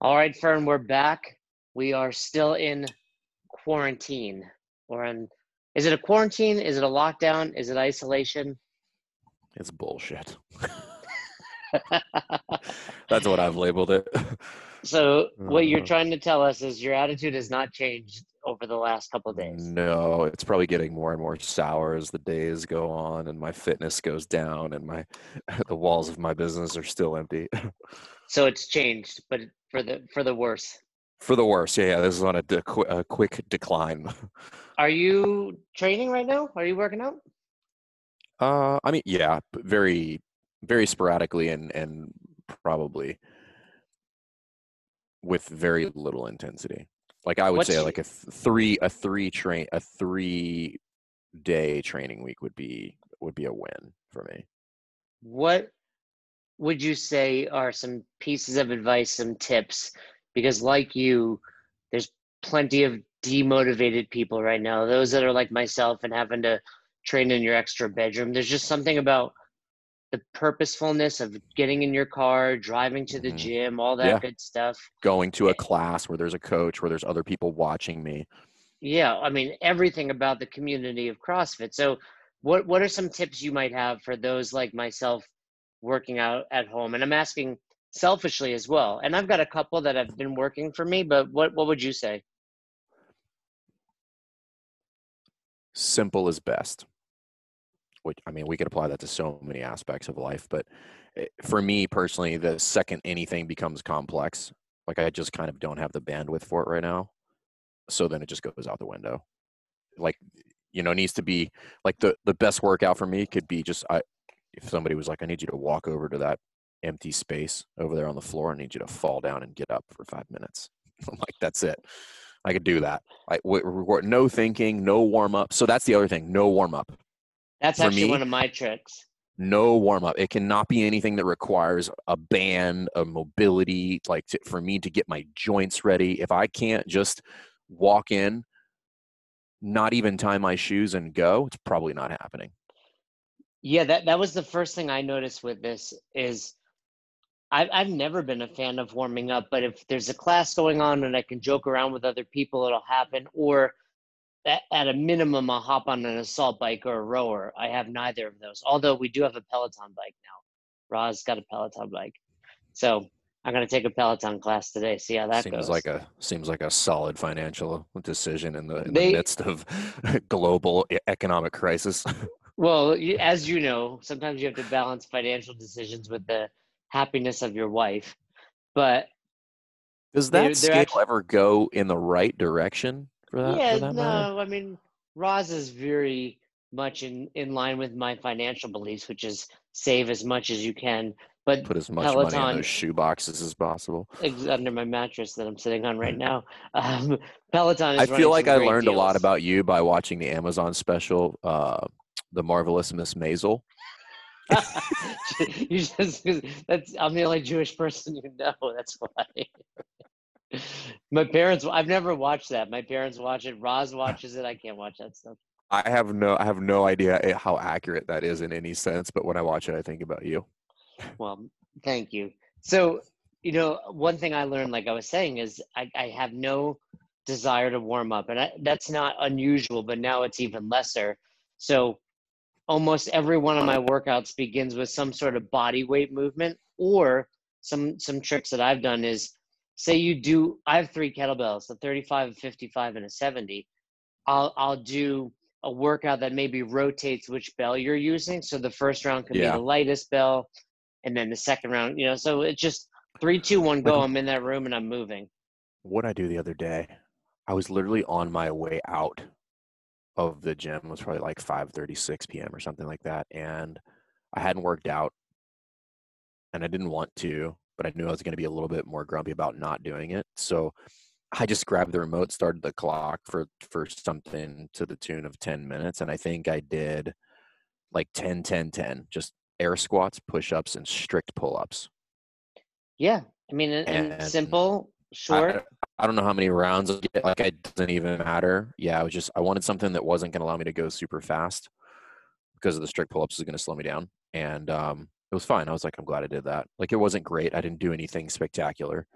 All right, Fern, we're back. We are still in quarantine. We're in, is it a quarantine? Is it a lockdown? Is it isolation? It's bullshit. That's what I've labeled it. So what you're trying to tell us is your attitude has not changed over the last couple of days. No, it's probably getting more and more sour as the days go on and my fitness goes down and the walls of my business are still empty. So it's changed, but for the worse. For the worse, yeah. This is on a quick decline. Are you training right now? Are you working out? I mean, yeah, very, very sporadically and probably with very little intensity. Like I would say, like a three day training week would be a win for me. What would you say are some pieces of advice, some tips? Because like you, there's plenty of demotivated people right now. Those that are like myself and having to train in your extra bedroom. There's just something about the purposefulness of getting in your car, driving to the gym, all that good stuff. Going to a class where there's a coach, where there's other people watching me. Yeah, I mean, everything about the community of CrossFit. So what are some tips you might have for those like myself working out at home? And I'm asking selfishly as well. And I've got a couple that have been working for me, but what would you say? Simple is best. Which, I mean, we could apply that to so many aspects of life, but for me personally, the second anything becomes complex, like I just kind of don't have the bandwidth for it right now. So then it just goes out the window. Like, you know, it needs to be like the best workout for me could be just, if somebody was like, I need you to walk over to that empty space over there on the floor. I need you to fall down and get up for 5 minutes. I'm like, that's it. I could do that. No thinking, no warm up. So that's the other thing. No warm up. That's actually one of my tricks. No warm up. It cannot be anything that requires a band, a mobility, like for me to get my joints ready. If I can't just walk in, not even tie my shoes and go, it's probably not happening. Yeah, that was the first thing I noticed with this is I've never been a fan of warming up, but if there's a class going on and I can joke around with other people, it'll happen. Or at a minimum, I'll hop on an assault bike or a rower. I have neither of those. Although we do have a Peloton bike now. Ra's got a Peloton bike. So I'm going to take a Peloton class today, see how that goes. Seems like a solid financial decision in the midst of global economic crisis. Well, as you know, sometimes you have to balance financial decisions with the happiness of your wife. But does that scale ever go in the right direction for that? Yeah, no. I mean, Roz is very much in line with my financial beliefs, which is save as much as you can, but put as much money in those shoe boxes as possible. Under my mattress that I'm sitting on right now. Peloton is running some great deals. I feel like I learned a lot about you by watching the Amazon special. The Marvelous Miss Maisel. I'm the only Jewish person you know. That's why. My parents. I've never watched that. My parents watch it. Roz watches it. I can't watch that stuff. I have no idea how accurate that is in any sense. But when I watch it, I think about you. Well, thank you. So, you know, one thing I learned, like I was saying, is I have no desire to warm up, and that's not unusual. But now it's even lesser. So almost every one of my workouts begins with some sort of body weight movement, or some tricks that I've done is, say I have three kettlebells, a 35, a 55, and a 70. I'll do a workout that maybe rotates which bell you're using. So the first round can be the lightest bell, and then the second round, you know, so it's just 3, 2, 1, go. I'm in that room and I'm moving. What I do the other day, I was literally on my way out of the gym. It was probably like 5:36 p.m. or something like that, and I hadn't worked out, and I didn't want to, but I knew I was going to be a little bit more grumpy about not doing it. So I just grabbed the remote, started the clock for something to the tune of 10 minutes, and I think I did like 10, 10, 10, just air squats, push-ups, and strict pull-ups. Yeah, I mean, and simple. Sure. I don't know how many rounds I get. Like, it doesn't even matter. Yeah, I wanted something that wasn't going to allow me to go super fast, because of the strict pull-ups is going to slow me down. And it was fine. I was like, I'm glad I did that. Like, it wasn't great. I didn't do anything spectacular.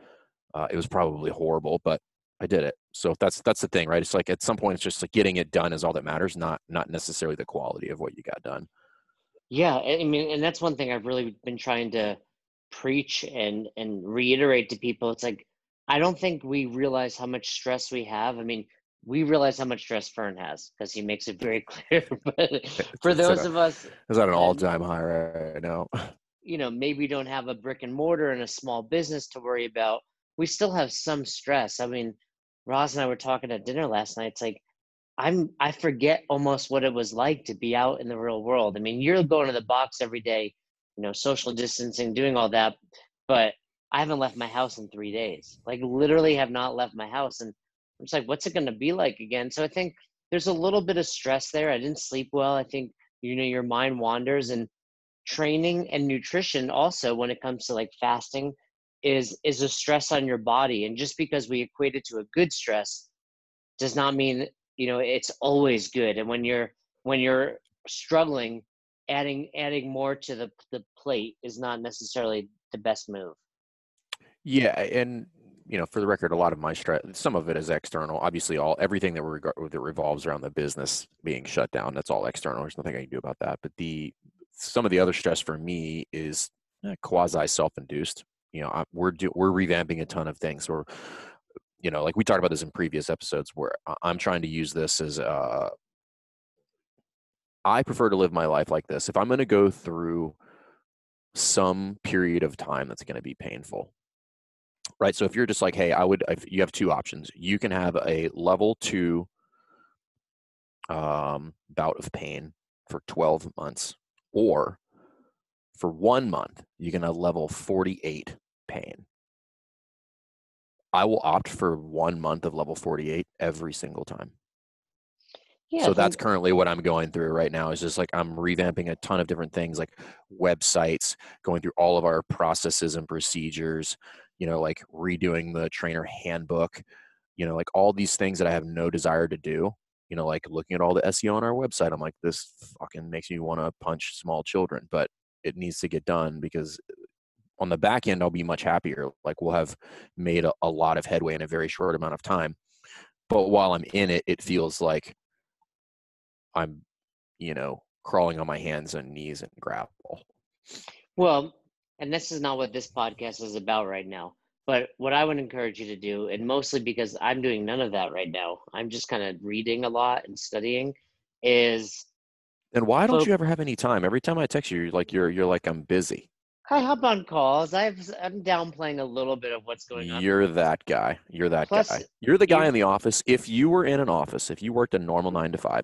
It was probably horrible, but I did it. So that's the thing, right? It's like at some point, it's just like getting it done is all that matters, not necessarily the quality of what you got done. Yeah, I mean, and that's one thing I've really been trying to preach and reiterate to people. It's like, I don't think we realize how much stress we have. I mean, we realize how much stress Fern has because he makes it very clear. But for those of us, it's at an all-time high right now. You know, maybe don't have a brick and mortar and a small business to worry about. We still have some stress. I mean, Roz and I were talking at dinner last night. It's like, I forget almost what it was like to be out in the real world. I mean, you're going to the box every day, you know, social distancing, doing all that, but I haven't left my house in 3 days. Like, literally have not left my house. And I'm just like, what's it going to be like again? So I think there's a little bit of stress there. I didn't sleep well. I think, you know, your mind wanders. And training and nutrition also, when it comes to like fasting, is a stress on your body. And just because we equate it to a good stress does not mean, you know, it's always good. And when you're struggling, adding more to the plate is not necessarily the best move. Yeah, and you know, for the record, a lot of my stress, some of it is external. Obviously, everything that revolves around the business being shut down, that's all external. There's nothing I can do about that. But some of the other stress for me is quasi self-induced. You know, we're revamping a ton of things. We're, you know, like we talked about this in previous episodes, where I'm trying to use this as I prefer to live my life like this. If I'm going to go through some period of time that's going to be painful. Right. So if you're just like, hey, you have two options. You can have a level 2 bout of pain for 12 months, or for 1 month, you can have level 48 pain. I will opt for 1 month of level 48 every single time. Yeah, so that's currently what I'm going through right now, is just like I'm revamping a ton of different things, like websites, going through all of our processes and procedures, you know, like redoing the trainer handbook, you know, like all these things that I have no desire to do, you know, like looking at all the SEO on our website. I'm like, this fucking makes me want to punch small children, but it needs to get done because on the back end, I'll be much happier. Like we'll have made a lot of headway in a very short amount of time. But while I'm in it, it feels like I'm, you know, crawling on my hands and knees and grapple. Well, and this is not what this podcast is about right now, but what I would encourage you to do, and mostly because I'm doing none of that right now, I'm just kind of reading a lot and studying, is... And why don't you ever have any time? Every time I text you, you're like, I'm busy. I hop on calls. I'm downplaying a little bit of what's going on. You're that guy. You're the guy in the office. If you were in an office, if you worked a normal 9-to-5,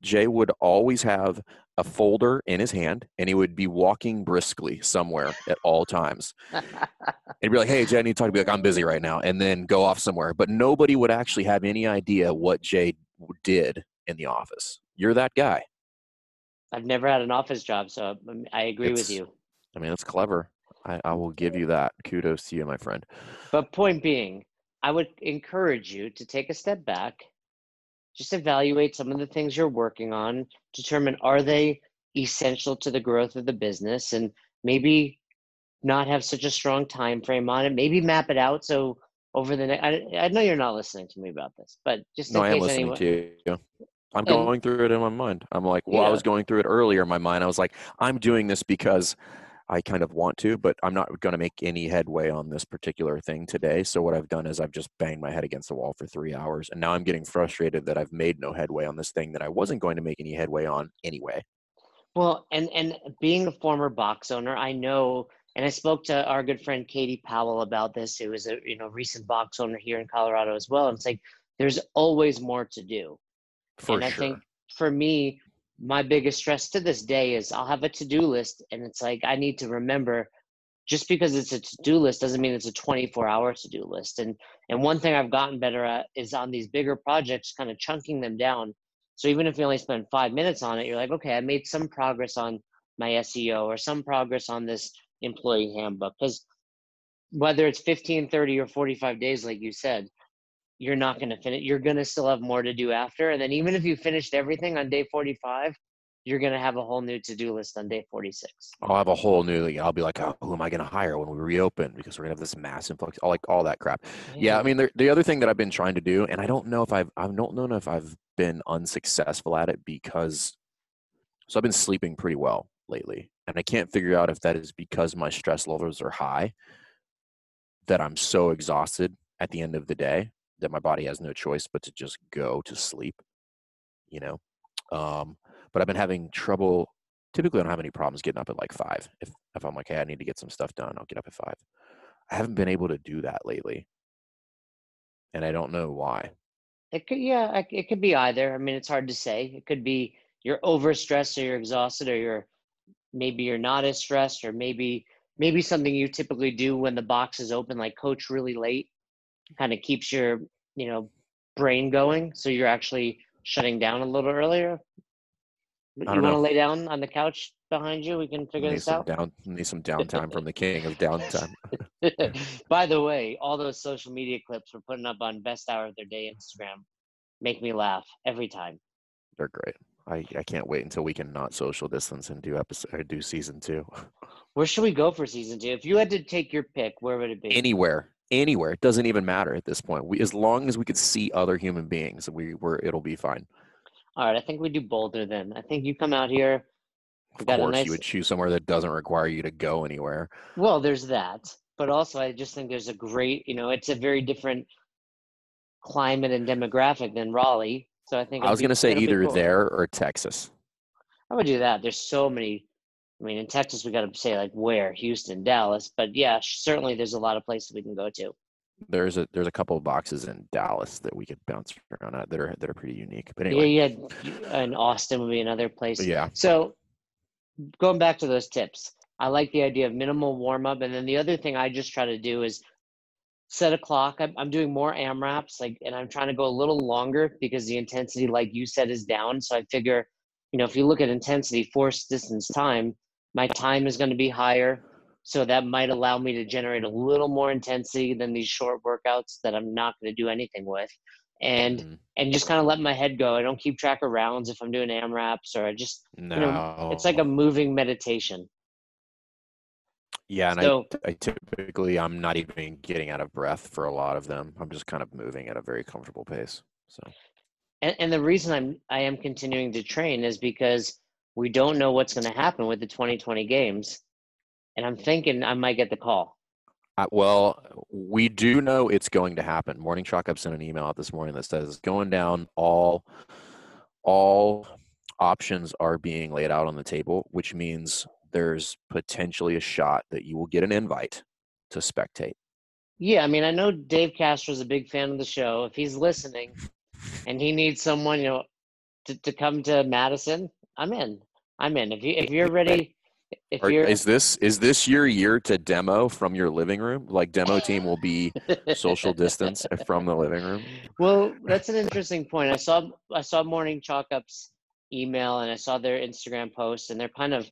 Jay would always have a folder in his hand, and he would be walking briskly somewhere at all times. He'd be like, hey, Jay, I need to talk to you. Like, I'm busy right now, and then go off somewhere. But nobody would actually have any idea what Jay did in the office. You're that guy. I've never had an office job, so I agree with you. I mean, that's clever. I will give you that. Kudos to you, my friend. But point being, I would encourage you to take a step back, just evaluate some of the things you're working on, determine are they essential to the growth of the business, and maybe not have such a strong time frame on it. Maybe map it out so over the next. I know you're not listening to me about this, but just in case anyone. No, I am listening to you. I'm going through it in my mind. I'm like, well, yeah. I was going through it earlier in my mind. I was like, I'm doing this because I kind of want to, but I'm not going to make any headway on this particular thing today. So what I've done is I've just banged my head against the wall for 3 hours. And now I'm getting frustrated that I've made no headway on this thing that I wasn't going to make any headway on anyway. Well, and being a former box owner, I know, and I spoke to our good friend Katie Powell about this, who is a recent box owner here in Colorado as well. And it's like, there's always more to do. I think for me, my biggest stress to this day is I'll have a to-do list, and it's like I need to remember, just because it's a to-do list doesn't mean it's a 24-hour to-do list. And one thing I've gotten better at is on these bigger projects, kind of chunking them down. So even if you only spend 5 minutes on it, you're like, okay, I made some progress on my SEO or some progress on this employee handbook. Because whether it's 15, 30, or 45 days, like you said, you're not going to finish. You're going to still have more to do after. And then even if you finished everything on day 45, you're going to have a whole new to-do list on day 46. I'll have a whole new, like, I'll be like, oh, who am I going to hire when we reopen? Because we're going to have this mass influx, all that crap. Yeah. I mean, the other thing that I've been trying to do, and I don't know if I've been unsuccessful at it because, so I've been sleeping pretty well lately. And I can't figure out if that is because my stress levels are high, that I'm so exhausted at the end of the day that my body has no choice but to just go to sleep, you know? But I've been having trouble. Typically I don't have any problems getting up at like 5. If I'm like, hey, I need to get some stuff done, I'll get up at 5. I haven't been able to do that lately. And I don't know why. It could, yeah, it could be either. I mean, it's hard to say. It could be you're overstressed or you're exhausted, or maybe you're not as stressed, or maybe something you typically do when the box is open, like coach really late, kind of keeps your, brain going. So you're actually shutting down a little earlier. You want to lay down on the couch behind you? We can figure this out. Need some downtime from the king of downtime. By the way, all those social media clips we're putting up on Best Hour of Their Day Instagram make me laugh every time. They're great. I can't wait until we can not social distance and do season 2. Where should we go for season 2? If you had to take your pick, where would it be? Anywhere. It doesn't even matter at this point. As long as we could see other human beings, it'll be fine. All right, I think we do Boulder then. I think you come out here. Of course, you would choose somewhere that doesn't require you to go anywhere. Well, there's that. But also, I just think there's a great, it's a very different climate and demographic than Raleigh. So I think I was going to say either there or Texas. I would do that. There's so many. I mean, in Texas, we got to say like where? Houston, Dallas. But yeah, certainly there's a lot of places we can go to. There's a couple of boxes in Dallas that we could bounce around at that are pretty unique. But anyway, yeah, and Austin would be another place. Yeah. So going back to those tips, I like the idea of minimal warm up, and then the other thing I just try to do is set a clock. I'm doing more AMRAPs, and I'm trying to go a little longer because the intensity, like you said, is down. So I figure, if you look at intensity, force, distance, time, my time is going to be higher. So that might allow me to generate a little more intensity than these short workouts that I'm not going to do anything with. And just kind of let my head go. I don't keep track of rounds if I'm doing AMRAPs, or I just, it's like a moving meditation. Yeah. And so, I typically, I'm not even getting out of breath for a lot of them. I'm just kind of moving at a very comfortable pace. So, and the reason I am continuing to train is because we don't know what's going to happen with the 2020 games. And I'm thinking I might get the call. Well, we do know it's going to happen. Morning Chalk Up sent an email out this morning that says it's going down. All options are being laid out on the table, which means there's potentially a shot that you will get an invite to spectate. Yeah, I mean, I know Dave Castro is a big fan of the show. If he's listening and he needs someone, to come to Madison, I'm in. If you're ready. Is this your year to demo from your living room? Like demo team will be social distance from the living room? Well, that's an interesting point. I saw Morning Chalk Up's email and I saw their Instagram post, and they're kind of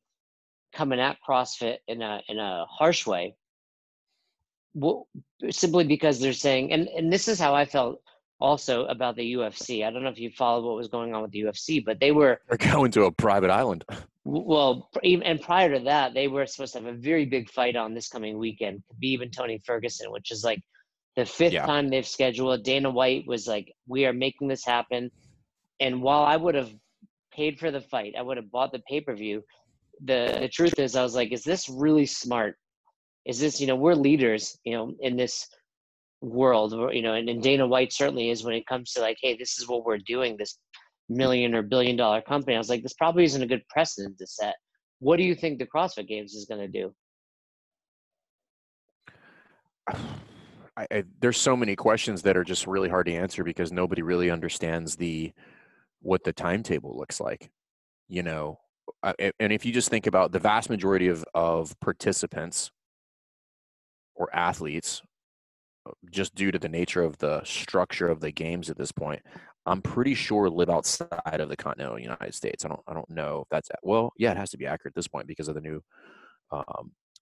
coming at CrossFit in a harsh way. Well, simply because they're saying, and this is how I felt also about the UFC. I don't know if you followed what was going on with the UFC, but they're going to a private island. Well, and prior to that, they were supposed to have a very big fight on this coming weekend, Khabib and Tony Ferguson, which is like the fifth time they've scheduled. Dana White was like, we are making this happen. And while I would have paid for the fight, I would have bought the pay-per-view, the truth is I was like, is this really smart? Is this, we're leaders, in this world, and Dana White certainly is when it comes to like, hey, this is what we're doing, this million or billion-dollar company. I was like, this probably isn't a good precedent to set. What do you think the CrossFit Games is going to do? There's so many questions that are just really hard to answer because nobody really understands what the timetable looks like. And if you just think about the vast majority of participants or athletes, just due to the nature of the structure of the games at this point, I'm pretty sure live outside of the continental United States. I don't know if that's well. Yeah, it has to be accurate at this point because of the new.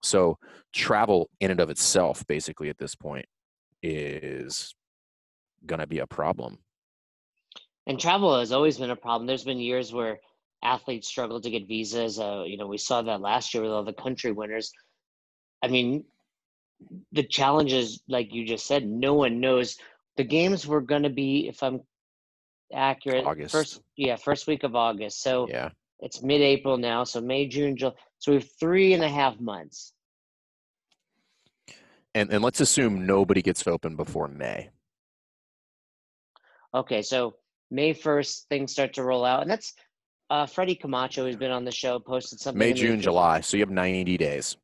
So travel in and of itself, basically at this point, is going to be a problem. And travel has always been a problem. There's been years where athletes struggle to get visas. You know, we saw that last year with all the country winners. I mean, the challenge is, like you just said, no one knows. The games were going to be, if I'm accurate, August. First week of August. So yeah. It's mid-April now, so May, June, July. So we have 3.5 months. And let's assume nobody gets open before May. Okay, so May 1st, things start to roll out. And that's Freddie Camacho, who's been on the show, posted something. May, June, July. So you have 90 days.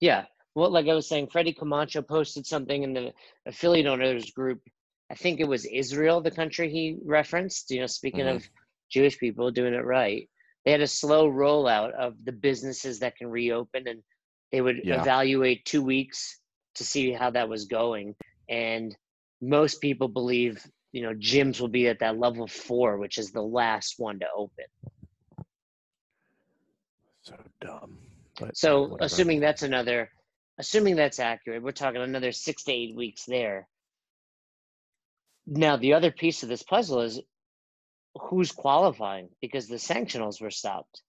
Yeah. Well, like I was saying, Freddie Camacho posted something in the affiliate owners group. I think it was Israel, the country he referenced, you know, speaking of Jewish people doing it right. They had a slow rollout of the businesses that can reopen, and they would evaluate 2 weeks to see how that was going. And most people believe, you know, gyms will be at that level 4, which is the last one to open. So dumb. So whatever. Assuming that's accurate, we're talking another 6 to 8 weeks there. Now, the other piece of this puzzle is who's qualifying, because the sanctionals were stopped.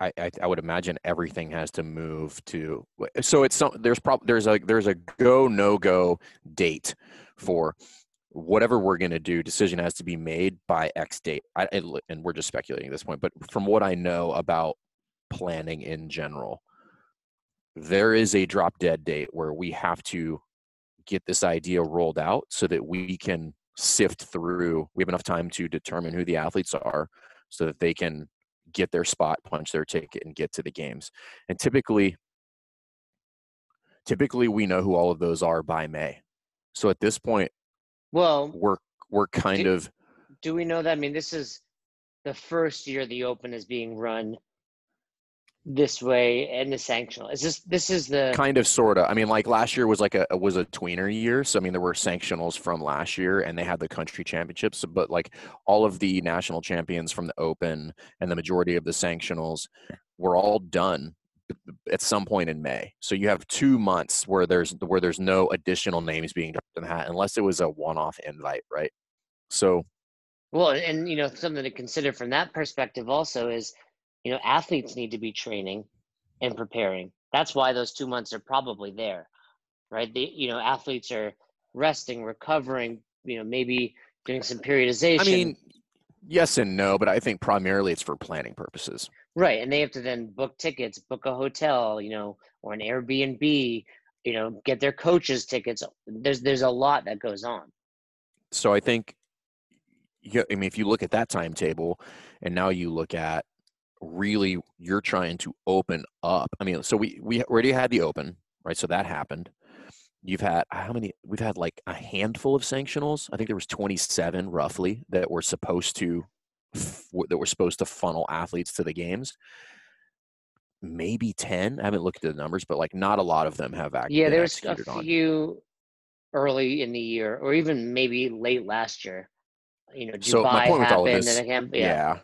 I would imagine everything has to move to. So it's there's a go no go date for whatever we're going to do. Decision has to be made by X date. And we're just speculating at this point, but from what I know about planning in general, there is a drop dead date where we have to get this idea rolled out so that we can sift through. We have enough time to determine who the athletes are so that they can get their spot, punch their ticket, and get to the games. And typically we know who all of those are by May. So at this point, we're kind of. Do we know that? I mean, this is the first year the Open is being run this way, and the sanctional is the kind of sort of. I mean, like last year was like a tweener year. So I mean, there were sanctionals from last year, and they had the country championships. But like all of the national champions from the Open and the majority of the sanctionals were all done at some point in May. So you have 2 months where there's no additional names being dropped in the hat, unless it was a one-off invite, right? So, well, and you know, something to consider from that perspective also is, you know, athletes need to be training and preparing. That's why those 2 months are probably there, right? Athletes are resting, recovering, you know, maybe doing some periodization. I mean, yes and no, but I think primarily it's for planning purposes. Right, and they have to then book tickets, book a hotel, you know, or an Airbnb, you know, get their coaches tickets. There's a lot that goes on. So I think, I mean, if you look at that timetable and now you look at, really you're trying to open up. I mean, so we already had the Open, right? So that happened. You've had we've had like a handful of sanctionals. I think there was 27 roughly that were supposed to funnel athletes to the games. Maybe 10. I haven't looked at the numbers, but like not a lot of them have actually. Yeah, there's a few early in the year or even maybe late last year. You know, Dubai so my point happened with all of this, and yeah.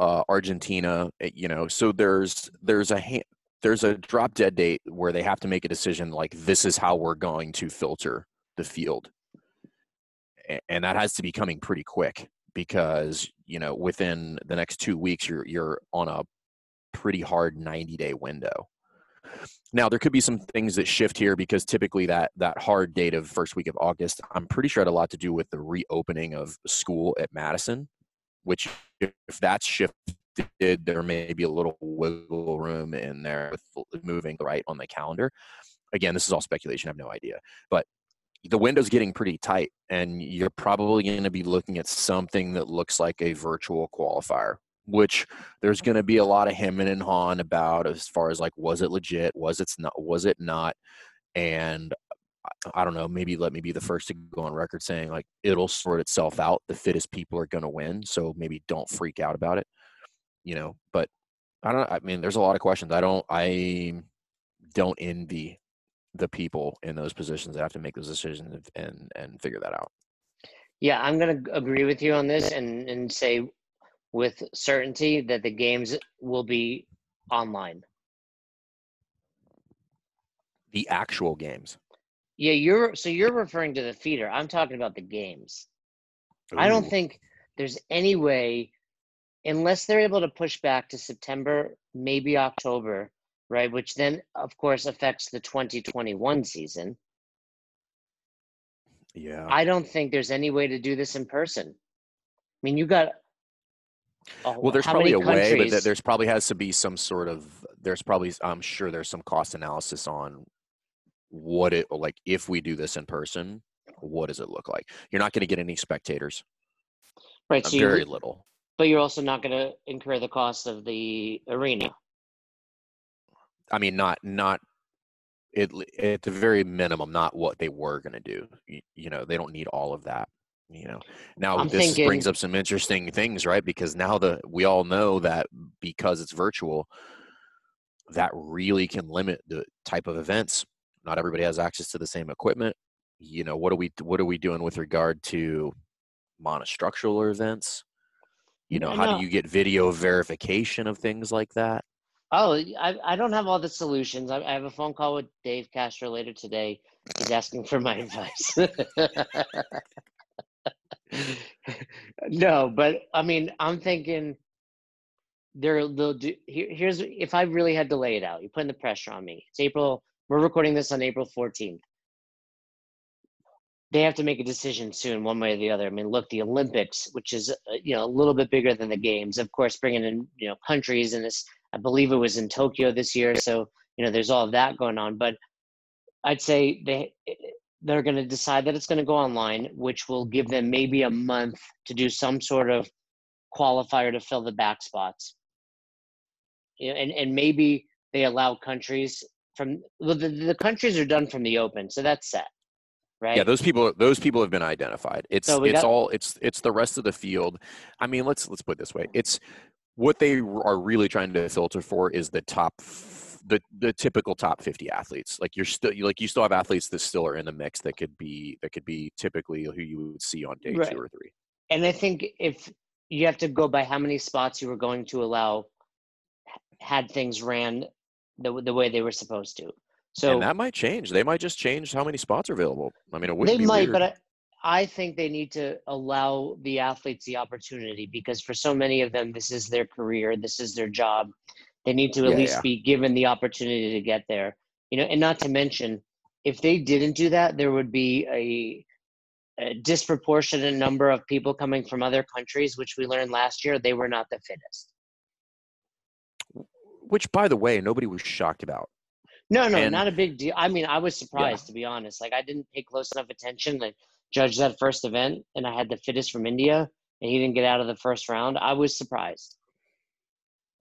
Argentina, you know, so there's a drop dead date where they have to make a decision like this is how we're going to filter the field. And that has to be coming pretty quick because, you know, within the next 2 weeks, you're on a pretty hard 90-day window. Now, there could be some things that shift here because typically that hard date of first week of August, I'm pretty sure it had a lot to do with the reopening of school at Madison, which if that's shifted, there may be a little wiggle room in there with moving right on the calendar. Again, this is all speculation. I have no idea. But the window's getting pretty tight, and you're probably going to be looking at something that looks like a virtual qualifier, which there's going to be a lot of hemming and hawing about as far as like, was it legit? Was it not? And I don't know, maybe let me be the first to go on record saying like it'll sort itself out. The fittest people are going to win. So maybe don't freak out about it, you know, but I mean, there's a lot of questions. I don't envy the people in those positions that have to make those decisions and figure that out. Yeah. I'm going to agree with you on this and say with certainty that the games will be online. The actual games. Yeah, you're referring to the feeder. I'm talking about the games. Ooh. I don't think there's any way unless they're able to push back to September, maybe October, right? Which then, of course, affects the 2021 season. Yeah. I don't think there's any way to do this in person. I mean, you got... well, there's probably a way, but there's probably has to be some sort of, there's probably, I'm sure there's some cost analysis on what it, like, if we do this in person, what does it look like? You're not going to get any spectators. Right. So very little. But you're also not going to incur the cost of the arena. I mean, not at the very minimum, not what they were going to do. You know, they don't need all of that. You know, now this brings up some interesting things, right? Because now we all know that because it's virtual, that really can limit the type of events. Not everybody has access to the same equipment. You know, what are we doing with regard to monostructural events? You know, how do you get video verification of things like that? Oh, I don't have all the solutions. I have a phone call with Dave Castro later today. He's asking for my advice. No, but I mean, I'm thinking they'll do. Here's if I really had to lay it out. You're putting the pressure on me. It's April. We're recording this on April 14th. They have to make a decision soon, one way or the other. I mean, look, the Olympics, which is a little bit bigger than the games, of course, bringing in countries, and this, I believe it was in Tokyo this year. So there's all of that going on. But I'd say they're going to decide that it's going to go online, which will give them maybe a month to do some sort of qualifier to fill the back spots. And maybe they allow countries from the countries are done from the Open, so that's set, right? Yeah, those people have been identified. It's the rest of the field. I mean, let's put it this way: it's what they are really trying to filter for is the top. The typical top 50 athletes, like you still have athletes that still are in the mix that could be typically who you would see on day right. 2 or 3. And I think if you have to go by how many spots you were going to allow, had things ran the way they were supposed to. So and that might change. They might just change how many spots are available. I mean, it would. They might, weird. But I think they need to allow the athletes the opportunity, because for so many of them, this is their career, this is their job. They need to at least be given the opportunity to get there, and not to mention, if they didn't do that, there would be a disproportionate number of people coming from other countries, which we learned last year, they were not the fittest. Which, by the way, nobody was shocked about. No, and not a big deal. I mean, I was surprised, to be honest. Like, I didn't pay close enough attention to judge that first event, and I had the fittest from India, and he didn't get out of the first round. I was surprised.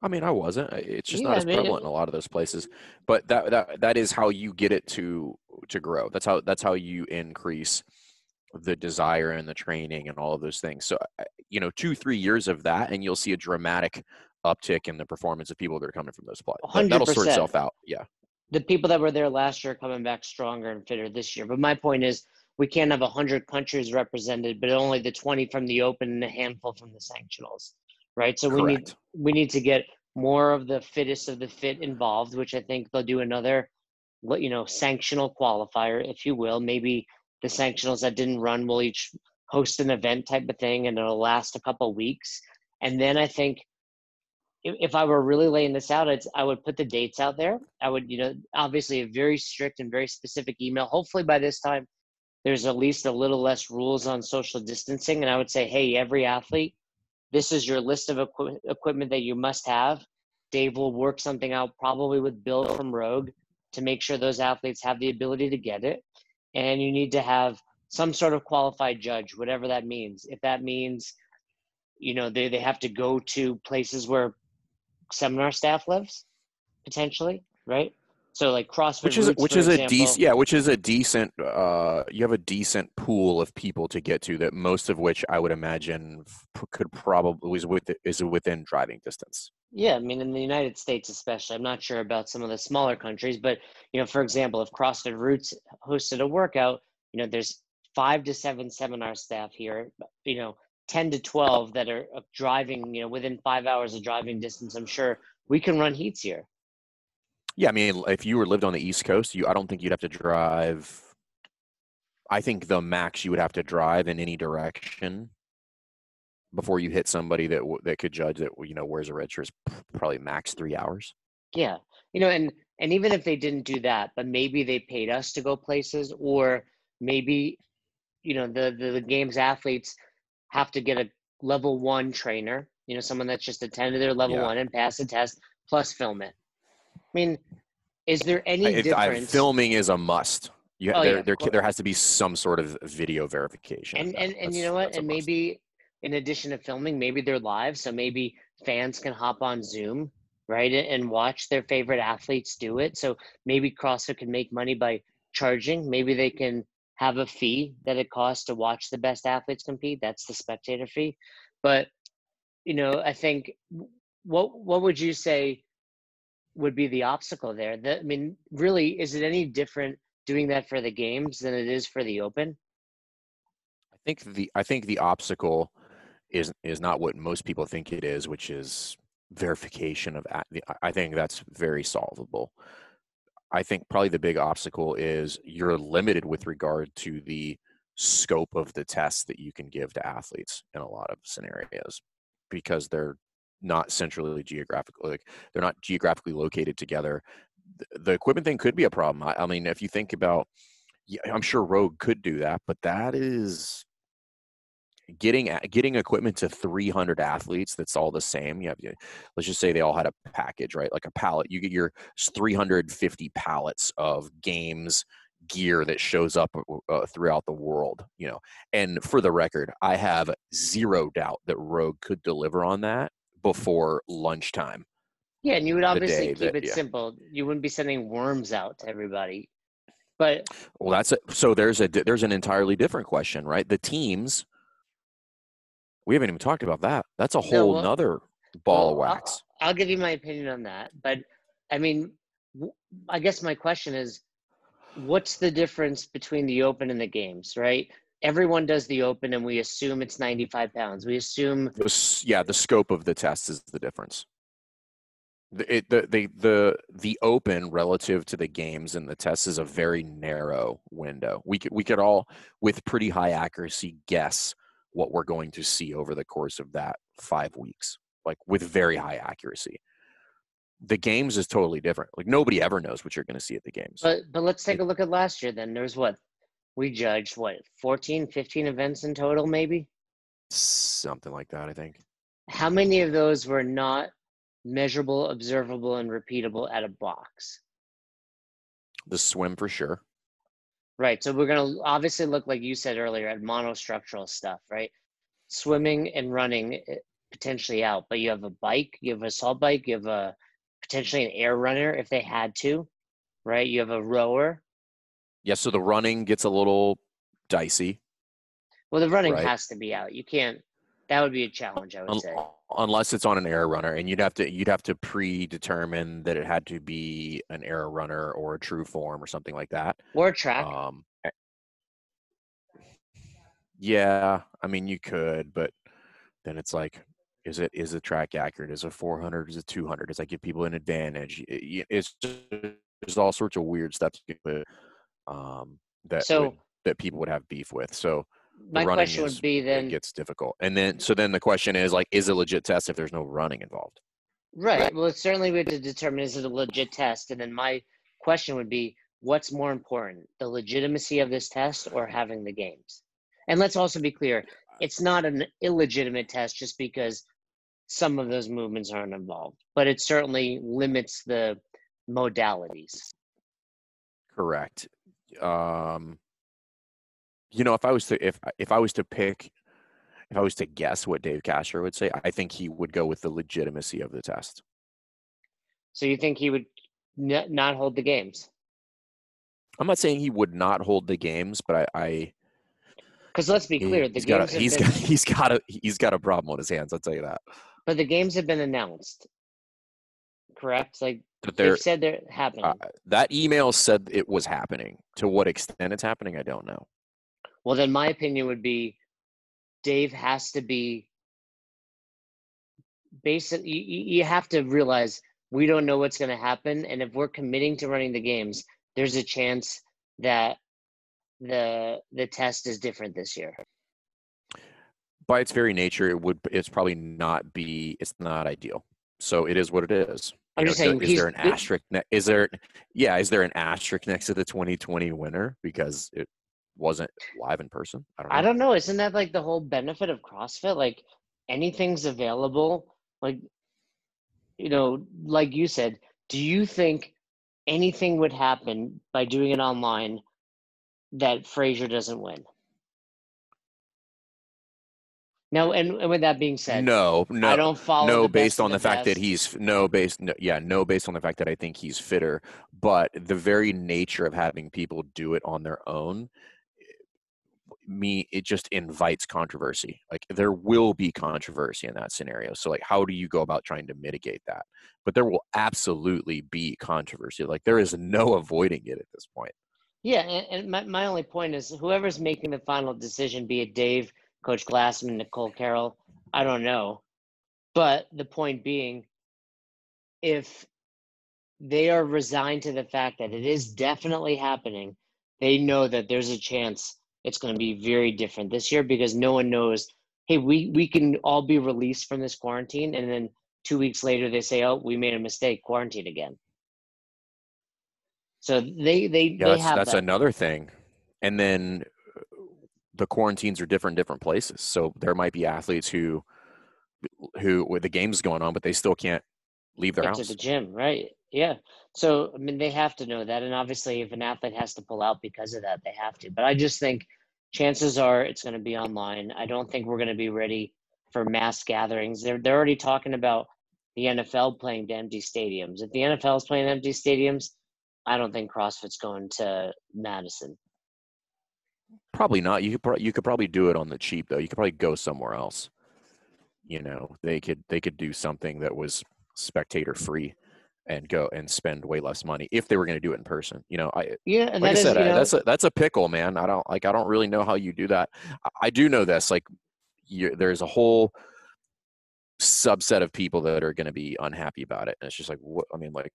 I mean, I wasn't. It's just not as prevalent in a lot of those places. But that is how you get it to grow. That's how you increase the desire and the training and all of those things. So, 2-3 years of that, and you'll see a dramatic uptick in the performance of people that are coming from those spots. 100%. That'll sort itself out. Yeah. The people that were there last year are coming back stronger and fitter this year. But my point is, we can't have 100 countries represented, but only the 20 from the Open and a handful from the sanctionals. Right. So we need to get more of the fittest of the fit involved, which I think they'll do another, sanctional qualifier, if you will. Maybe the sanctionals that didn't run will each host an event type of thing, and it'll last a couple of weeks. And then I think if I were really laying this out, I would put the dates out there. I would, obviously a very strict and very specific email. Hopefully by this time there's at least a little less rules on social distancing. And I would say, hey, every athlete, this is your list of equipment that you must have. Dave will work something out, probably with Bill from Rogue, to make sure those athletes have the ability to get it. And you need to have some sort of qualified judge, whatever that means. If that means, they have to go to places where seminar staff lives, potentially, right? So like CrossFit, which is a decent you have a decent pool of people to get to, that most of which I would imagine could probably is within driving distance. Yeah, I mean, in the United States especially, I'm not sure about some of the smaller countries, but for example, if CrossFit Roots hosted a workout, there's 5 to 7 seminar staff here, 10 to 12 that are driving, within 5 hours of driving distance. I'm sure we can run heats here. Yeah, I mean, if you lived on the East Coast, I don't think you'd have to drive. I think the max you would have to drive in any direction before you hit somebody that could judge that, you know, wears a red shirt is probably max 3 hours. Yeah. You know, and even if they didn't do that, but maybe they paid us to go places, or maybe, you know, the games athletes have to get a level one trainer, you know, someone that's just attended their level one and passed the test plus film it. I mean, is there any difference? Filming is a must. There has to be some sort of video verification. And you know what? And maybe in addition to filming, maybe they're live. So maybe fans can hop on Zoom, right, and watch their favorite athletes do it. So maybe CrossFit can make money by charging. Maybe they can have a fee that it costs to watch the best athletes compete. That's the spectator fee. But, you know, I think what would you say would be the obstacle there? I mean, really, is it any different doing that for the games than it is for the Open? I think the obstacle is not what most people think it is, which is verification of. I think that's very solvable. I think probably the big obstacle is you're limited with regard to the scope of the tests that you can give to athletes in a lot of scenarios, because they're not centrally geographically, like, they're not geographically located together. The equipment thing could be a problem. I mean, if you think about, I'm sure Rogue could do that, but that is getting equipment to 300 athletes that's all the same. You have, let's just say they all had a package, right? Like a pallet. You get your 350 pallets of games gear that shows up throughout the world, you know. And for the record, I have zero doubt that Rogue could deliver on that before lunchtime. Yeah, and you would obviously keep it simple. You wouldn't be sending worms out to everybody. But well, there's an entirely different question, right? The teams. We haven't even talked about that. That's a whole nother ball of wax. I'll give you my opinion on that, but I mean, I guess my question is, what's the difference between the Open and the games, right? Everyone does the Open, and we assume it's 95 pounds. We assume the scope of the test is the difference. The Open relative to the games and the tests is a very narrow window. We could all with pretty high accuracy guess what we're going to see over the course of that 5 weeks, like with very high accuracy. The games is totally different. Like nobody ever knows what you're going to see at the games. But let's take a look at last year. Then there's we judged 14, 15 events in total, maybe something like that. I think. How many of those were not measurable, observable, and repeatable at a box? The swim for sure. Right. So we're going to obviously look, like you said earlier, at monostructural stuff, right? Swimming and running potentially out, but you have a bike, you have an assault bike, you have a potentially an air runner if they had to, right? You have a rower. Yeah. So the running gets a little dicey. Well, the running has to be out. You can't. That would be a challenge, I would say. Unless it's on an air runner, and you'd have to predetermine that it had to be an air runner or a true form or something like that. Or a track. Yeah, I mean you could, but then it's like, is the track accurate? Is it 400? Is it 200? Does that give people an advantage? It's just, there's all sorts of weird steps that people would have beef with. So. My question would be then it gets difficult, and then the question is like, is it a legit test if there's no running involved? Right. Well, certainly we have to determine, is it a legit test? And then my question would be, what's more important, the legitimacy of this test or having the games? And let's also be clear, it's not an illegitimate test just because some of those movements aren't involved, but it certainly limits the modalities. Correct. You know, if I was to guess what Dave Castro would say, I think he would go with the legitimacy of the test. So you think he would not hold the games? I'm not saying he would not hold the games, but I because let's be clear, he's got a problem on his hands. I'll tell you that. But the games have been announced, correct? Like. They've said they're happening. That email said it was happening. To what extent it's happening, I don't know. Well, then my opinion would be Dave has to be basically, you have to realize we don't know what's going to happen. And if we're committing to running the games, there's a chance that the test is different this year. by its very nature, it's probably not be, it's not ideal. So it is what it is. I'm just saying, is there an asterisk? Is there an asterisk next to the 2020 winner because it wasn't live in person? I don't know. Isn't that like the whole benefit of CrossFit? Like anything's available. Like, you know, like you said, do you think anything would happen by doing it online that Frazier doesn't win? No, and with that being said, no, I don't follow. Based on the fact that I think he's fitter, but the very nature of having people do it on their own, it just invites controversy. Like there will be controversy in that scenario. So like, how do you go about trying to mitigate that? But there will absolutely be controversy. Like there is no avoiding it at this point. Yeah, and my only point is whoever's making the final decision, be it Dave, Coach Glassman, Nicole Carroll, I don't know. But the point being, if they are resigned to the fact that it is definitely happening, they know that there's a chance it's going to be very different this year because no one knows, hey, we can all be released from this quarantine. And then 2 weeks later, they say, oh, we made a mistake, quarantine again. So that's another thing. And then the quarantines are different places. So there might be athletes who with the game's going on, but they still can't leave their house. To the gym, right? Yeah. So, I mean, they have to know that. And obviously if an athlete has to pull out because of that, they have to, but I just think chances are it's going to be online. I don't think we're going to be ready for mass gatherings. They're already talking about the NFL playing to empty stadiums. If the NFL is playing empty stadiums, I don't think CrossFit's going to Madison. Probably not. You could probably do it on the cheap though. You could probably go somewhere else. You know, they could do something that was spectator free and go and spend way less money if they were going to do it in person. You know, that's a pickle, man. I don't really know how you do that. I do know this, like there's a whole subset of people that are going to be unhappy about it. And it's just like, what, I mean, like,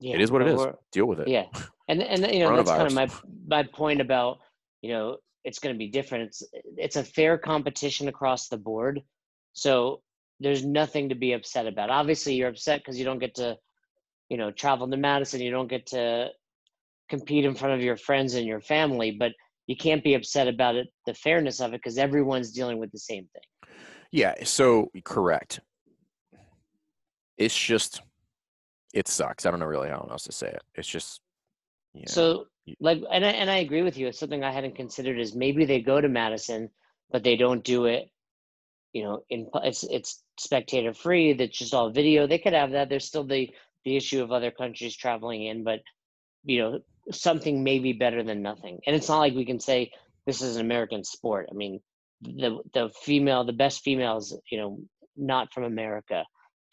yeah, it is what it is. Deal with it. Yeah. And you know, that's kind of my point about, you know, it's going to be different. It's a fair competition across the board. So there's nothing to be upset about. Obviously you're upset because you don't get to, you know, travel to Madison. You don't get to compete in front of your friends and your family, but you can't be upset about it, the fairness of it, because everyone's dealing with the same thing. Yeah. So correct. It's just, it sucks. I don't know really how else to say it. It's just, yeah. So like, and I agree with you. It's something I hadn't considered is maybe they go to Madison, but they don't do it, you know, it's spectator free. That's just all video. They could have that. There's still the issue of other countries traveling in, but you know, something may be better than nothing. And it's not like we can say this is an American sport. I mean, the best females, you know, not from America.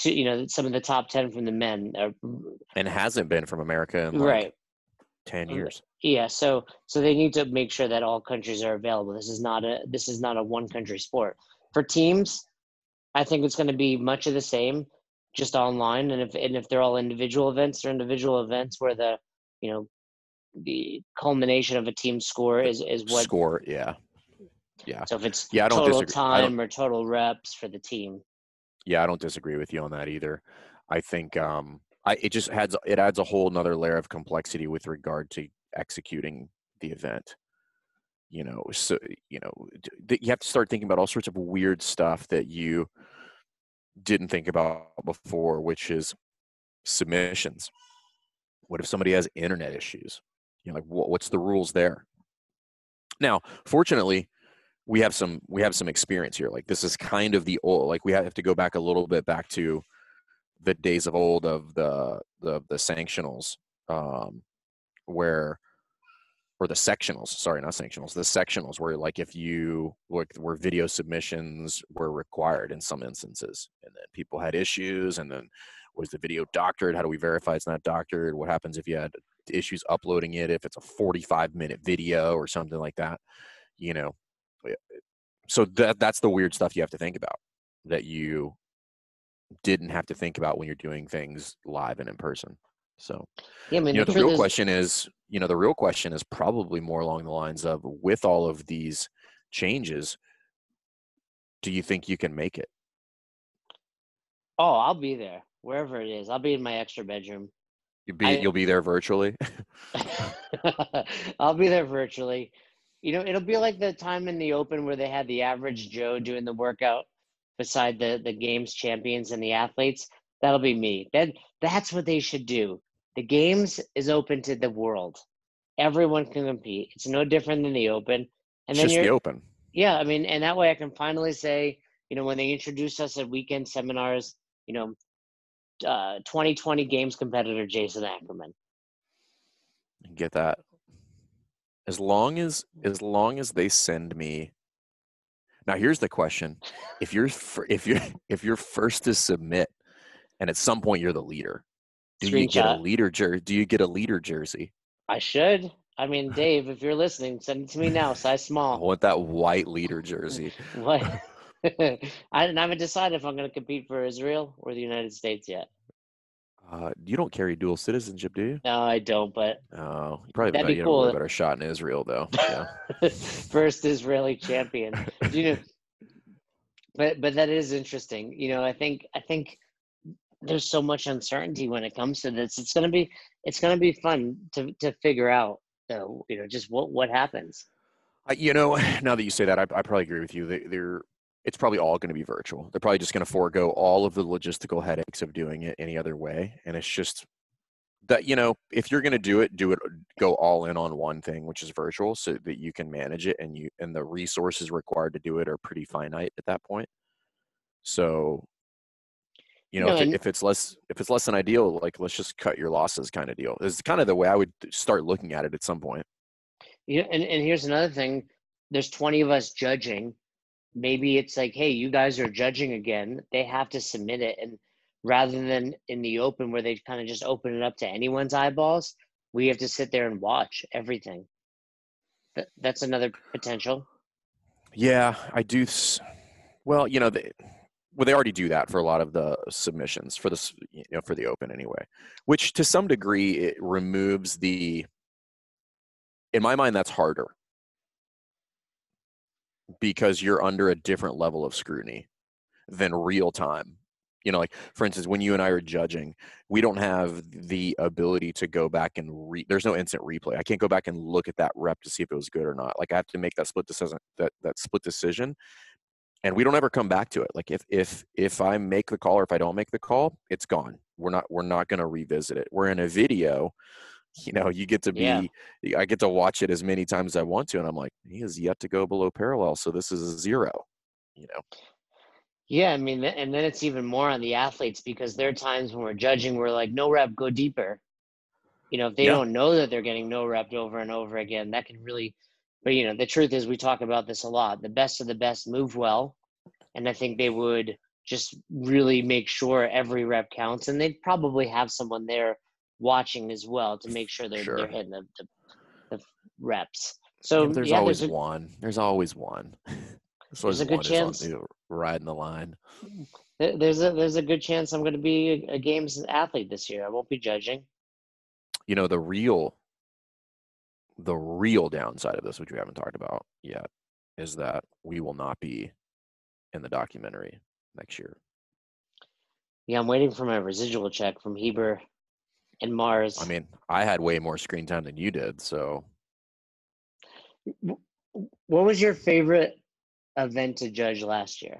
To, you know, some of the top 10 from the men and hasn't been from America in like 10 years. Yeah, so they need to make sure that all countries are available. This is not a one country sport. For teams, I think it's going to be much of the same, just online. And if they're all individual events, they're individual events where the, you know, the culmination of a team score is what score. Yeah, yeah. So if it's total time or total reps for the team. Yeah, I don't disagree with you on that either. I think it adds a whole nother layer of complexity with regard to executing the event. You know, so you know you have to start thinking about all sorts of weird stuff that you didn't think about before, which is submissions. What if somebody has internet issues? You know, like what's the rules there? Now, fortunately, we have some experience here. Like this is kind of the old, like we have to go back a little bit back to the days of old of the sanctionals, or the sectionals, sorry, not sanctionals, the sectionals where like if you like where video submissions were required in some instances and then people had issues and then was the video doctored? How do we verify it's not doctored? What happens if you had issues uploading it, if it's a 45-minute video or something like that, you know? So that's the weird stuff you have to think about that you didn't have to think about when you're doing things live and in person. So, yeah, I mean, you know, the real question is probably more along the lines of with all of these changes, do you think you can make it? Oh, I'll be there. Wherever it is. I'll be in my extra bedroom. You'll be there virtually? I'll be there virtually. You know, it'll be like the time in the Open where they had the average Joe doing the workout beside the games champions and the athletes. That'll be me. That's what they should do. The games is open to the world. Everyone can compete. It's no different than the Open. And it's then just the Open. Yeah, I mean, and that way I can finally say, you know, when they introduced us at weekend seminars, you know, 2020 games competitor Jason Ackerman. Get that. As long as they send me. Now here's the question: if your first is submit, and at some point you're the leader, do you get a leader jersey? I should. I mean, Dave, if you're listening, send it to me now, size small. I want that white leader jersey. What? I haven't decided if I'm going to compete for Israel or the United States yet. You don't carry dual citizenship, do you? No, I don't, but... Oh, you probably that'd be cool. A better shot in Israel, though. Yeah. First Israeli champion. You know, but that is interesting. You know, I think there's so much uncertainty when it comes to this. It's going to be fun to figure out, though, you know, just what happens. You know, now that you say that, I probably agree with you. It's probably all going to be virtual. They're probably just going to forego all of the logistical headaches of doing it any other way. And it's just that, you know, if you're going to do it, go all in on one thing, which is virtual, so that you can manage it and the resources required to do it are pretty finite at that point. So, you know, if it's less than ideal, like let's just cut your losses kind of deal. It's kind of the way I would start looking at it at some point. Yeah. And here's another thing. There's 20 of us judging. Maybe it's like, hey, you guys are judging again. They have to submit it. And rather than in the Open where they kind of just open it up to anyone's eyeballs, we have to sit there and watch everything. That's another potential. Yeah, I do. Well, you know, they already do that for a lot of the submissions for the Open anyway, which to some degree it removes in my mind, that's harder. Because you're under a different level of scrutiny than real time. You know, like for instance, when you and I are judging, we don't have the ability to go back and there's no instant replay. I can't go back and look at that rep to see if it was good or not. Like I have to make that split decision, that split decision. And we don't ever come back to it. Like if I make the call or if I don't make the call, it's gone. We're not going to revisit it. We're in a video, you know, you get to be, yeah. I get to watch it as many times as I want to. And I'm like, he has yet to go below parallel. So this is a zero, you know? Yeah. I mean, and then it's even more on the athletes because there are times when we're judging, we're like, no rep, go deeper. You know, if they don't know that they're getting no rep over and over again, that can really, but you know, the truth is we talk about this a lot. The best of the best move well. And I think they would just really make sure every rep counts. And they'd probably have someone there watching as well to make sure they're hitting the reps. So yeah, there's always one. There's a good chance riding the line. There's a good chance I'm going to be a games athlete this year. I won't be judging. You know, the real downside of this, which we haven't talked about yet, is that we will not be in the documentary next year. Yeah, I'm waiting for my residual check from Heber. And Mars. I mean, I had way more screen time than you did, so. What was your favorite event to judge last year?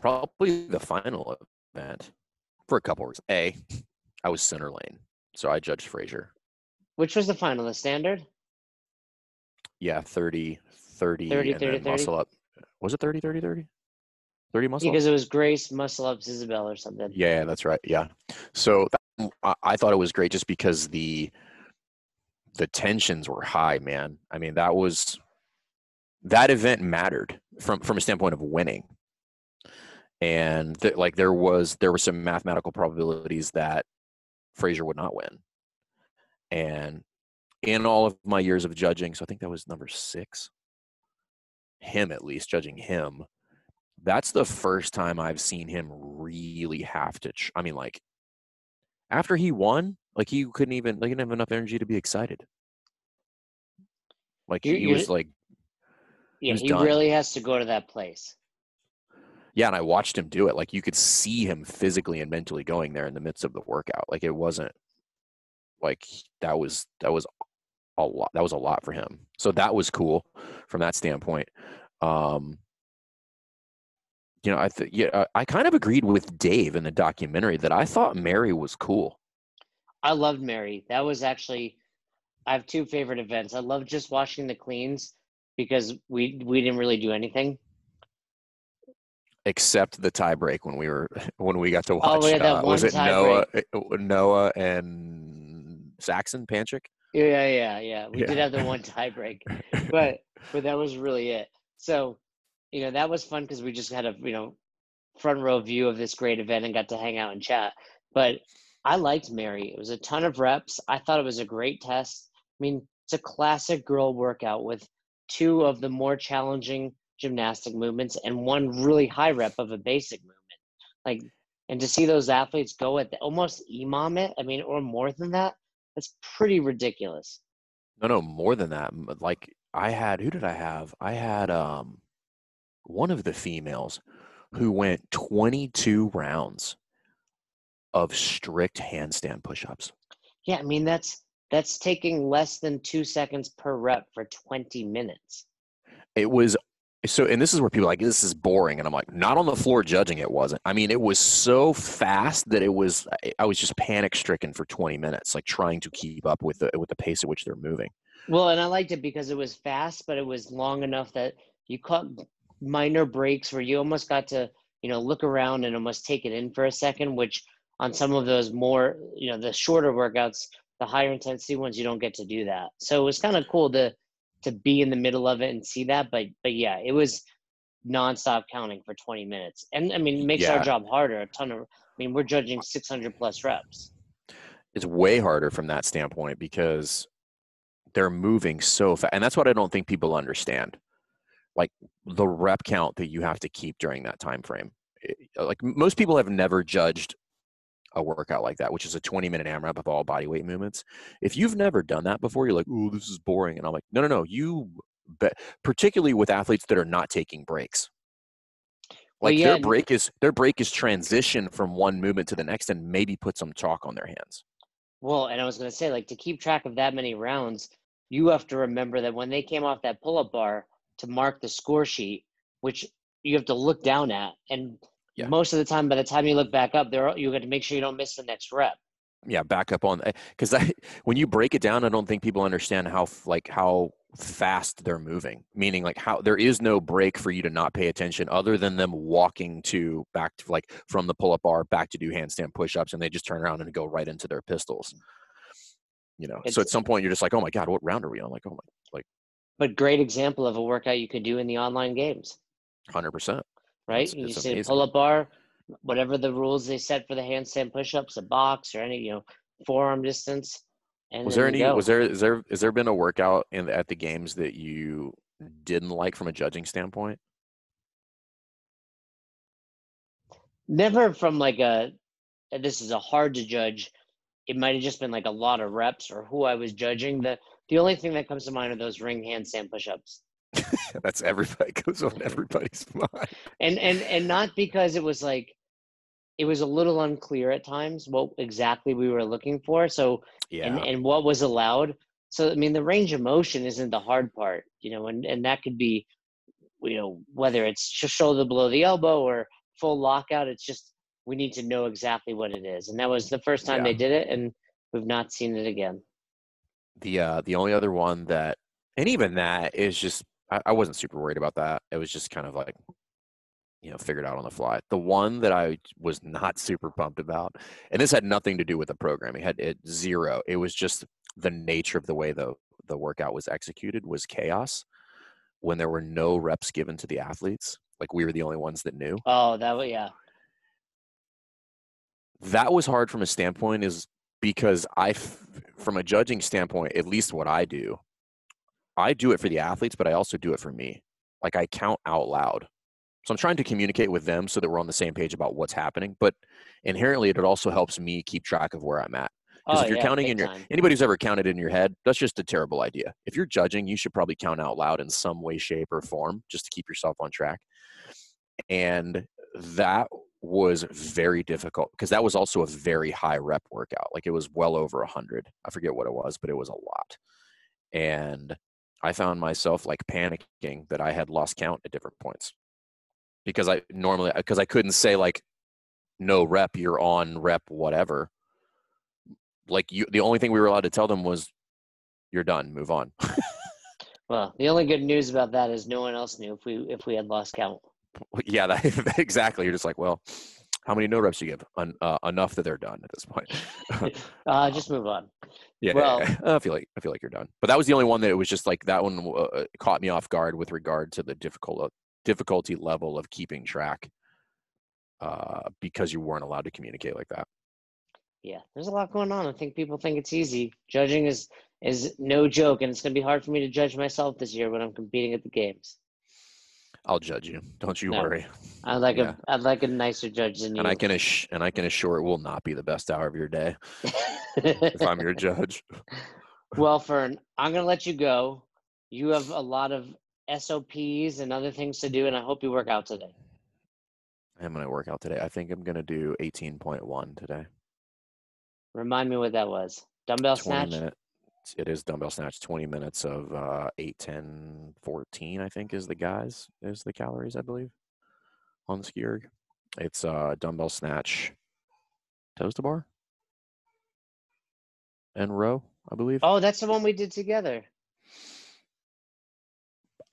Probably the final event for a couple reasons. A, I was center lane, so I judged Frazier. Which was the final, the standard? Yeah, 30, 30, muscle up. Was it 30? 30 muscle ups? Because it was Grace, muscle ups, Isabel or something. Yeah, that's right. Yeah. So I thought it was great just because the tensions were high, man. I mean, that event mattered from a standpoint of winning. And there were some mathematical probabilities that Frazier would not win. And in all of my years of judging, so I think that was number 6, him at least, judging him. That's the first time I've seen him really have to. I mean, like, after he won, like he didn't have enough energy to be excited. Like he was done. Really has to go to that place. Yeah, and I watched him do it. Like, you could see him physically and mentally going there in the midst of the workout. Like, it wasn't like that was a lot. That was a lot for him. So that was cool from that standpoint. You know, I kind of agreed with Dave in the documentary that I thought Mary was cool. I loved Mary. That was actually, I have two favorite events. I love just watching the cleans because we didn't really do anything. Except the tie break when we got to watch. Oh, yeah, that was it Noah and Saxon Panchik? Yeah. We did have the one tie break, but that was really it. So, you know, that was fun because we just had a, you know, front row view of this great event and got to hang out and chat. But I liked Mary. It was a ton of reps. I thought it was a great test. I mean, it's a classic girl workout with two of the more challenging gymnastic movements and one really high rep of a basic movement. Like, and to see those athletes go at almost imam it, I mean, or more than that, that's pretty ridiculous. No, more than that. Like, I had one of the females who went 22 rounds of strict handstand push-ups. Yeah, I mean, that's taking less than 2 seconds per rep for 20 minutes. It was. So, and this is where people are like, this is boring. And I'm like, not on the floor judging, it wasn't. I mean, it was so fast that I was just panic stricken for 20 minutes, like trying to keep up with the pace at which they're moving. Well, and I liked it because it was fast, but it was long enough that you caught minor breaks where you almost got to, you know, look around and almost take it in for a second, which on some of those more, you know, the shorter workouts, the higher intensity ones, you don't get to do that. So it was kind of cool to be in the middle of it and see that. But yeah, it was nonstop counting for 20 minutes. And I mean, it makes our job harder. We're judging 600 plus reps. It's way harder from that standpoint because they're moving so fast. And that's what I don't think people understand. Like, the rep count that you have to keep during that time frame. Like, most people have never judged a workout like that, which is a 20-minute AMRAP of all body weight movements. If you've never done that before, you're like, "Ooh, this is boring." And I'm like, no. You bet, particularly with athletes that are not taking breaks. Like, well, yeah, their break is transition from one movement to the next, and maybe put some chalk on their hands. Well, and I was going to say, like, to keep track of that many rounds, you have to remember that when they came off that pull-up bar to mark the score sheet, which you have to look down at, and yeah. Most of the time, by the time you look back up, you got to make sure you don't miss the next rep. Yeah, back up on – because when you break it down, I don't think people understand how fast they're moving, meaning like how there is no break for you to not pay attention other than them walking from the pull-up bar back to do handstand push-ups, and they just turn around and go right into their pistols. You know, so at some point you're just like, oh, my God, what round are we on? Like, oh, my – like. But great example of a workout you could do in the online games. 100%. Right? You say pull-up bar, whatever the rules they set for the handstand push-ups, a box or any, you know, forearm distance. And has there been a workout at the games that you didn't like from a judging standpoint? Never from like this is a hard to judge. It might've just been like a lot of reps or who I was judging. The only thing that comes to mind are those ring handstand push-ups. That's everybody goes on everybody's mind. And not because it was a little unclear at times what exactly we were looking for. So yeah. And what was allowed. So I mean, the range of motion isn't the hard part, you know, and that could be, you know, whether it's just shoulder below the elbow or full lockout, it's just we need to know exactly what it is. And that was the first time they did it, and we've not seen it again. The only other one that, and even that is just, I wasn't super worried about that. It was just kind of like, you know, figured out on the fly. The one that I was not super pumped about, and this had nothing to do with the program. It had zero. It was just the nature of the way the workout was executed was chaos when there were no reps given to the athletes. Like, we were the only ones that knew. Oh, that was, yeah. That was hard from a standpoint is because from a judging standpoint, at least what I do it for the athletes, but I also do it for me. Like, I count out loud. So I'm trying to communicate with them so that we're on the same page about what's happening. But inherently, it also helps me keep track of where I'm at. Because if you're counting in your – anybody who's ever counted in your head, that's just a terrible idea. If you're judging, you should probably count out loud in some way, shape, or form just to keep yourself on track. And that was very difficult because that was also a very high rep workout. Like, it was well over 100. I forget what it was, but it was a lot. And I found myself like panicking that I had lost count at different points because I normally – because I couldn't say like, no rep, you're on rep whatever. Like, you, the only thing we were allowed to tell them was, you're done, move on. Well, the only good news about that is no one else knew if we had lost count. Yeah, that, exactly. You're just like, well, how many no reps do you give? Enough that they're done at this point. Just move on. Yeah, well, yeah. I feel like you're done. But that was the only one that it was just like, that one caught me off guard with regard to the difficulty level of keeping track because you weren't allowed to communicate like that. Yeah, there's a lot going on. I think people think it's easy. Judging is no joke, and it's going to be hard for me to judge myself this year when I'm competing at the games. I'll judge you. Don't you worry. I'd like a nicer judge than you. And I can assure it will not be the best hour of your day if I'm your judge. Well, Fern, I'm going to let you go. You have a lot of SOPs and other things to do, and I hope you work out today. I'm going to work out today. I think I'm going to do 18.1 today. Remind me what that was. Dumbbell snatch? It is dumbbell snatch. 20 minutes of 8, 10, 14, I think, is the calories, I believe, on Skierg. It's dumbbell snatch, toes to bar, and row, I believe. Oh, that's the one we did together.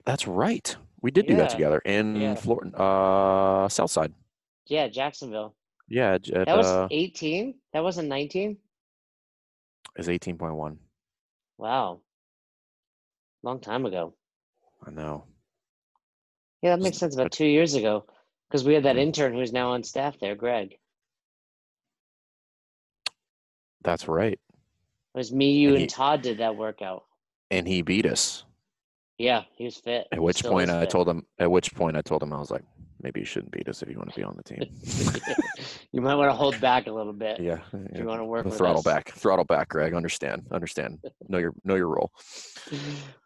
That's right. We did do that together in Florida, Southside. Yeah, Jacksonville. Yeah. At, that was 18? That wasn't 19? It's 18.1. Wow. Long time ago. I know. Yeah, that makes sense. About 2 years ago, because we had that intern who's now on staff there, Greg. That's right. It was me, you, and Todd did that workout. And he beat us. Yeah, he was fit. At which point I told him, I was like, maybe you shouldn't beat us if you want to be on the team. You might want to hold back a little bit. Yeah. If you want to work with throttle us. Throttle back, Greg. Understand. Know your role.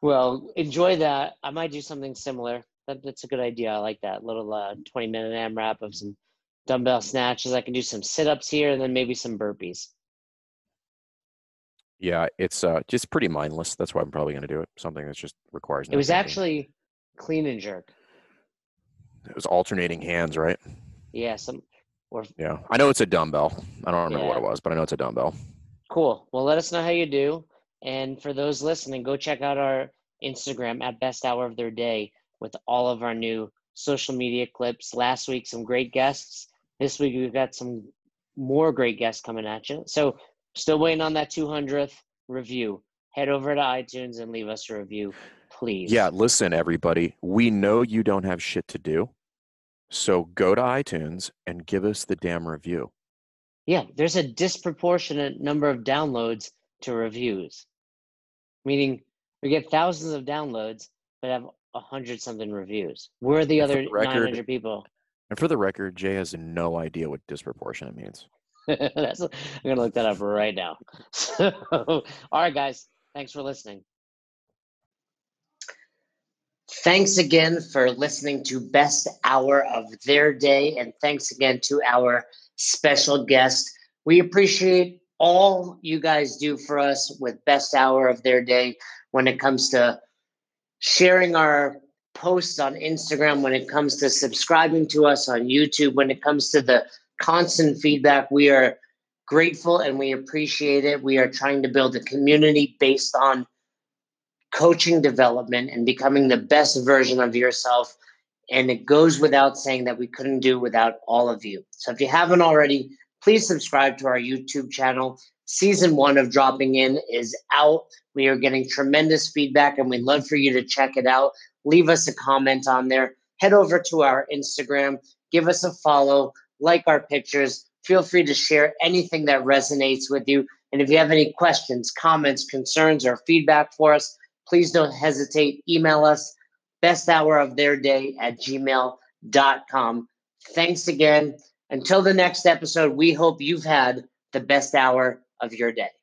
Well, enjoy that. I might do something similar. That's a good idea. I like that little 20-minute AMRAP of some dumbbell snatches. I can do some sit-ups here and then maybe some burpees. Yeah, it's just pretty mindless. That's why I'm probably going to do it. Something that just requires no. It was thinking. Actually clean and jerk. It was alternating hands, right? Yeah. Yeah. I know it's a dumbbell. I don't remember what it was, but I know it's a dumbbell. Cool. Well, let us know how you do. And for those listening, go check out our Instagram at Best Hour of Their Day with all of our new social media clips. Last week, some great guests. This week, we've got some more great guests coming at you. So, still waiting on that 200th review. Head over to iTunes and leave us a review, please. Yeah, listen, everybody. We know you don't have shit to do. So go to iTunes and give us the damn review. Yeah, there's a disproportionate number of downloads to reviews. Meaning we get thousands of downloads, but have 100-something reviews. We're the other 900 people. And for the record, Jay has no idea what disproportionate means. I'm going to look that up right now. So, all right, guys. Thanks for listening. Thanks again for listening to Best Hour of Their Day. And thanks again to our special guest. We appreciate all you guys do for us with Best Hour of Their Day when it comes to sharing our posts on Instagram, when it comes to subscribing to us on YouTube, when it comes to the constant feedback. We are grateful and we appreciate it. We are trying to build a community based on coaching development and becoming the best version of yourself. And it goes without saying that we couldn't do without all of you. So if you haven't already, please subscribe to our YouTube channel. Season 1 of Dropping In is out. We are getting tremendous feedback and we'd love for you to check it out. Leave us a comment on there. Head over to our Instagram. Give us a follow. Like our pictures, feel free to share anything that resonates with you. And if you have any questions, comments, concerns, or feedback for us, please don't hesitate. Email us, besthouroftheirday@gmail.com. Thanks again. Until the next episode, we hope you've had the best hour of your day.